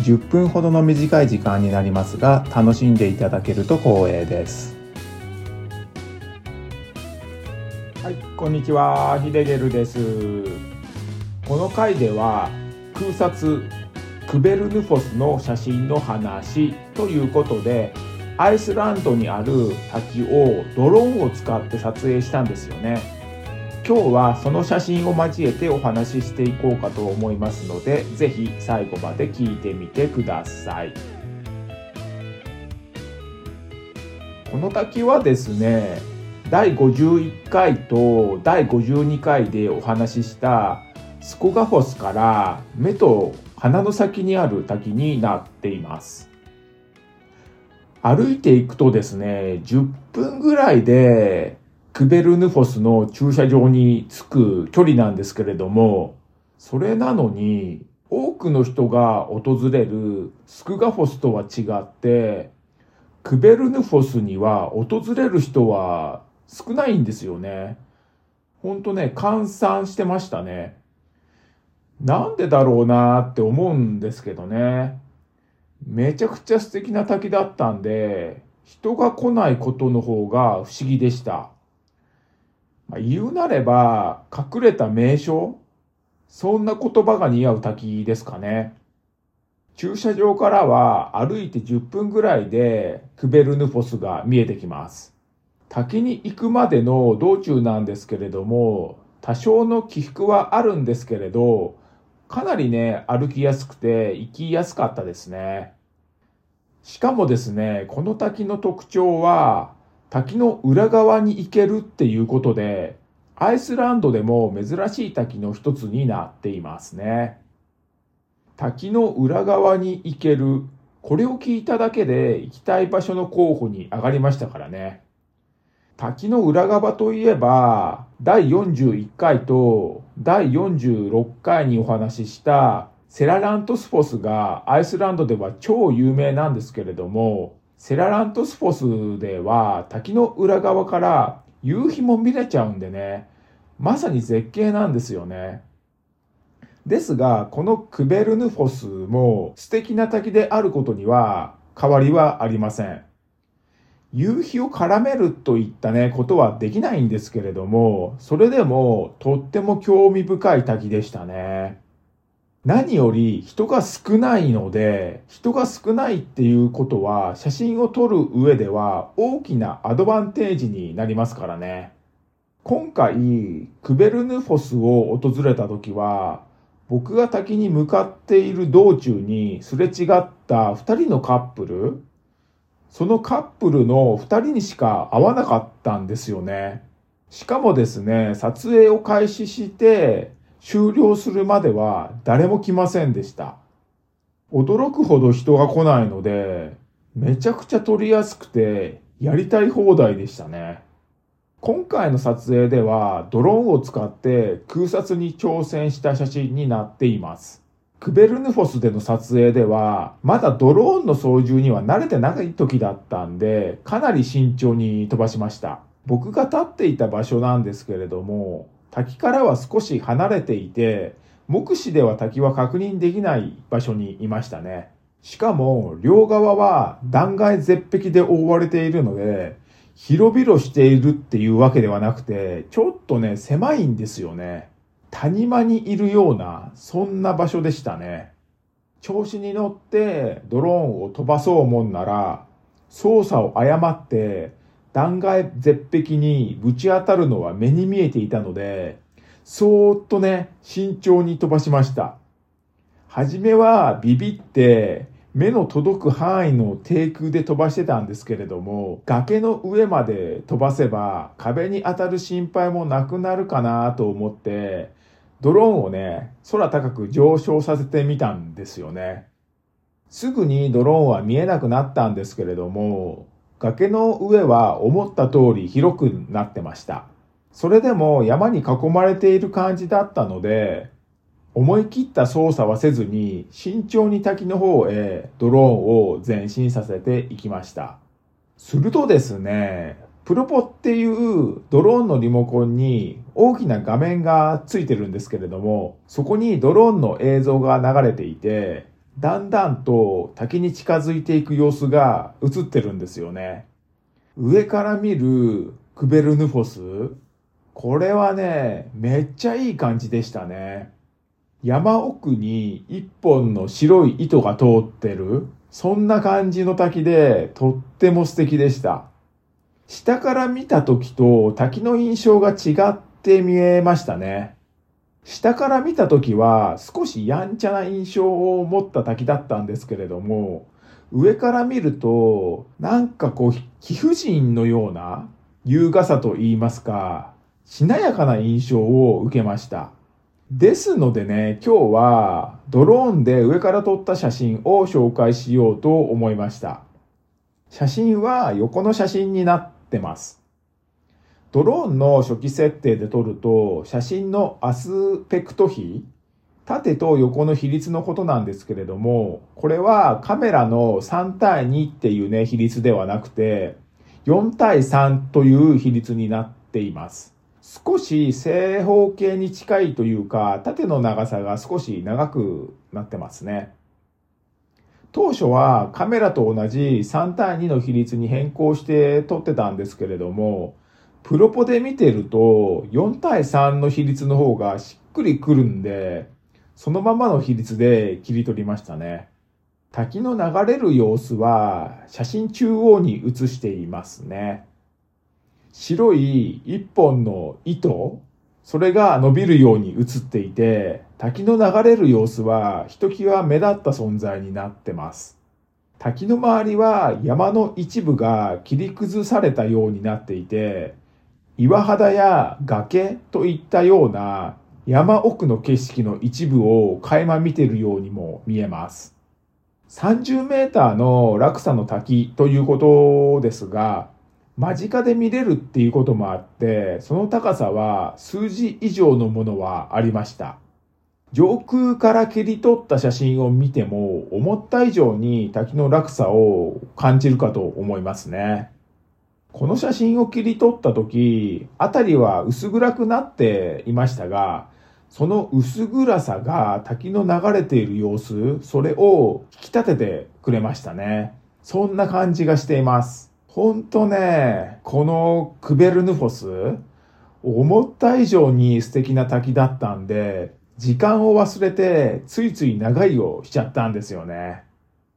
10分ほどの短い時間になりますが、楽しんでいただけると光栄です。はい、こんにちは、ヒデゲルです。この回では空撮クベルヌフォスの写真の話ということで、アイスランドにある滝をドローンを使って撮影したんですよね。今日はその写真を交えてお話ししていこうかと思いますので、ぜひ最後まで聞いてみてください。この滝はですね、第51回と第52回でお話ししたスコガフォスから目と鼻の先にある滝になっています。歩いていくとですね、10分ぐらいでクベルヌフォスの駐車場に着く距離なんですけれども、それなのに多くの人が訪れるスクガフォスとは違って、クベルヌフォスには訪れる人は少ないんですよね。ほんとね、閑散してましたね。なんでだろうなって思うんですけどね。めちゃくちゃ素敵な滝だったんで、人が来ないことの方が不思議でした。言うなれば、隠れた名所？そんな言葉が似合う滝ですかね。駐車場からは歩いて10分ぐらいでクベルヌフォスが見えてきます。滝に行くまでの道中なんですけれども、多少の起伏はあるんですけれど、かなりね、歩きやすくて行きやすかったですね。しかもですね、この滝の特徴は、滝の裏側に行けるっていうことで、アイスランドでも珍しい滝の一つになっていますね。滝の裏側に行ける、これを聞いただけで行きたい場所の候補に上がりましたからね。滝の裏側といえば、第41回と第46回にお話ししたセララントスフォスがアイスランドでは超有名なんですけれども、セララントスフォスでは滝の裏側から夕日も見れちゃうんでね、まさに絶景なんですよね。ですが、このクベルヌフォスも素敵な滝であることには変わりはありません。夕日を絡めるといったね、ことはできないんですけれども、それでもとっても興味深い滝でしたね。何より人が少ないので、人が少ないっていうことは写真を撮る上では大きなアドバンテージになりますからね。今回クベルヌフォスを訪れた時は、僕が滝に向かっている道中にすれ違った2人のカップル、そのカップルの2人にしか会わなかったんですよね。しかもですね、撮影を開始して終了するまでは誰も来ませんでした。驚くほど人が来ないので、めちゃくちゃ撮りやすくてやりたい放題でしたね。今回の撮影ではドローンを使って空撮に挑戦した写真になっています。クベルヌフォスでの撮影ではまだドローンの操縦には慣れてない時だったんで、かなり慎重に飛ばしました。僕が立っていた場所なんですけれども、滝からは少し離れていて、目視では滝は確認できない場所にいましたね。しかも両側は断崖絶壁で覆われているので、広々しているっていうわけではなくて、ちょっとね、狭いんですよね。谷間にいるような、そんな場所でしたね。調子に乗ってドローンを飛ばそうもんなら、操作を誤って断崖絶壁にぶち当たるのは目に見えていたので、そーっとね、慎重に飛ばしました。はじめはビビって、目の届く範囲の低空で飛ばしてたんですけれども、崖の上まで飛ばせば壁に当たる心配もなくなるかなと思って、ドローンをね、空高く上昇させてみたんですよね。すぐにドローンは見えなくなったんですけれども、崖の上は思った通り広くなってました。それでも山に囲まれている感じだったので、思い切った操作はせずに慎重に滝の方へドローンを前進させていきました。するとですね、プロポっていうドローンのリモコンに大きな画面がついてるんですけれども、そこにドローンの映像が流れていて、だんだんと滝に近づいていく様子が映ってるんですよね。上から見るクベルヌフォス、これはね、めっちゃいい感じでしたね。山奥に一本の白い糸が通ってる、そんな感じの滝でとっても素敵でした。下から見た時と滝の印象が違って見えましたね。下から見た時は少しやんちゃな印象を持った滝だったんですけれども、上から見るとなんかこう貴婦人のような優雅さといいますか、しなやかな印象を受けました。ですのでね、今日はドローンで上から撮った写真を紹介しようと思いました。写真は横の写真になってます。ドローンの初期設定で撮ると、写真のアスペクト比、縦と横の比率のことなんですけれども、これはカメラの3対2っていうね、比率ではなくて、4対3という比率になっています。少し正方形に近いというか、縦の長さが少し長くなってますね。当初はカメラと同じ3対2の比率に変更して撮ってたんですけれども、プロポで見てると4対3の比率の方がしっくりくるんで、そのままの比率で切り取りましたね。滝の流れる様子は写真中央に映していますね。白い一本の糸、それが伸びるように映っていて、滝の流れる様子はひときわ目立った存在になってます。滝の周りは山の一部が切り崩されたようになっていて、岩肌や崖といったような山奥の景色の一部を垣間見ているようにも見えます。30メーターの落差の滝ということですが、間近で見れるっていうこともあって、その高さは数字以上のものはありました。上空から切り取った写真を見ても、思った以上に滝の落差を感じるかと思いますね。この写真を切り取った時、辺りは薄暗くなっていましたが、その薄暗さが滝の流れている様子、それを引き立ててくれましたね。そんな感じがしています。ほんとね、このクベルヌフォス、思った以上に素敵な滝だったんで、時間を忘れてついつい長居をしちゃったんですよね。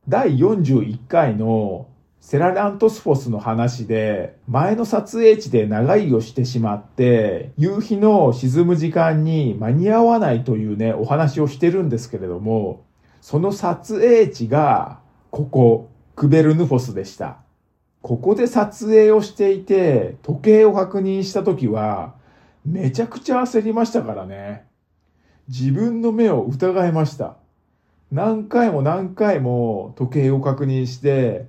第41回のセララントスフォスの話で、前の撮影地で長居をしてしまって、夕日の沈む時間に間に合わないというね、お話をしてるんですけれども、その撮影地が、ここ、クベルヌフォスでした。ここで撮影をしていて、時計を確認した時は、めちゃくちゃ焦りましたからね。自分の目を疑いました。何回も何回も時計を確認して、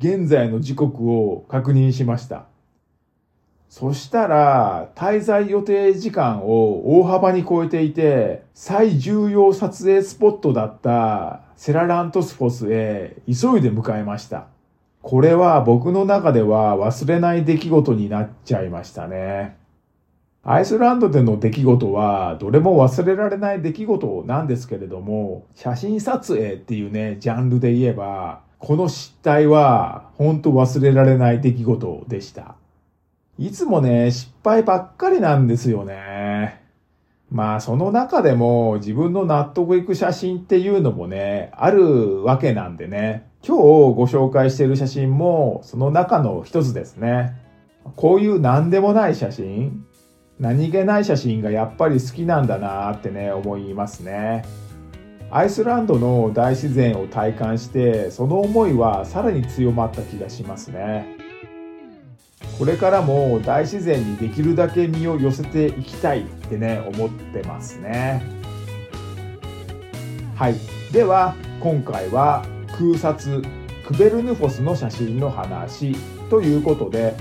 現在の時刻を確認しました。そしたら、滞在予定時間を大幅に超えていて、最重要撮影スポットだったセララントスフォスへ急いで向かいました。これは僕の中では忘れない出来事になっちゃいましたね。アイスランドでの出来事はどれも忘れられない出来事なんですけれども、写真撮影っていうね、ジャンルで言えば、この失態は本当忘れられない出来事でした。いつもね、失敗ばっかりなんですよね。まあその中でも自分の納得いく写真っていうのもね、あるわけなんでね。今日ご紹介している写真もその中の一つですね。こういう何でもない写真、何気ない写真がやっぱり好きなんだなーってね、思いますね。アイスランドの大自然を体感して、その思いはさらに強まった気がしますね。これからも大自然にできるだけ身を寄せていきたいってね、思ってますね。はい。では、今回は空撮、クベルヌフォスの写真の話ということで、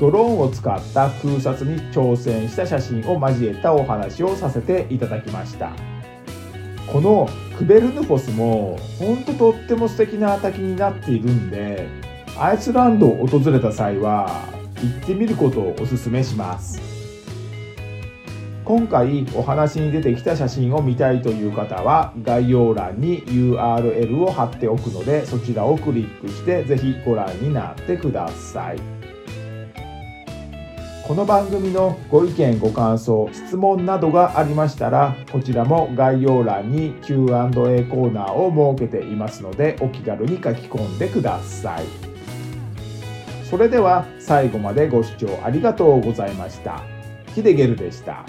ドローンを使った空撮に挑戦した写真を交えたお話をさせていただきました。このクベルヌフォスも本当とっても素敵な滝になっているんで、アイスランドを訪れた際は行ってみることをおすすめします。今回お話に出てきた写真を見たいという方は概要欄に URL を貼っておくので、そちらをクリックしてぜひご覧になってください。この番組のご意見ご感想質問などがありましたら、こちらも概要欄に Q&A コーナーを設けていますので、お気軽に書き込んでください。それでは最後までご視聴ありがとうございました。ヒデゲルでした。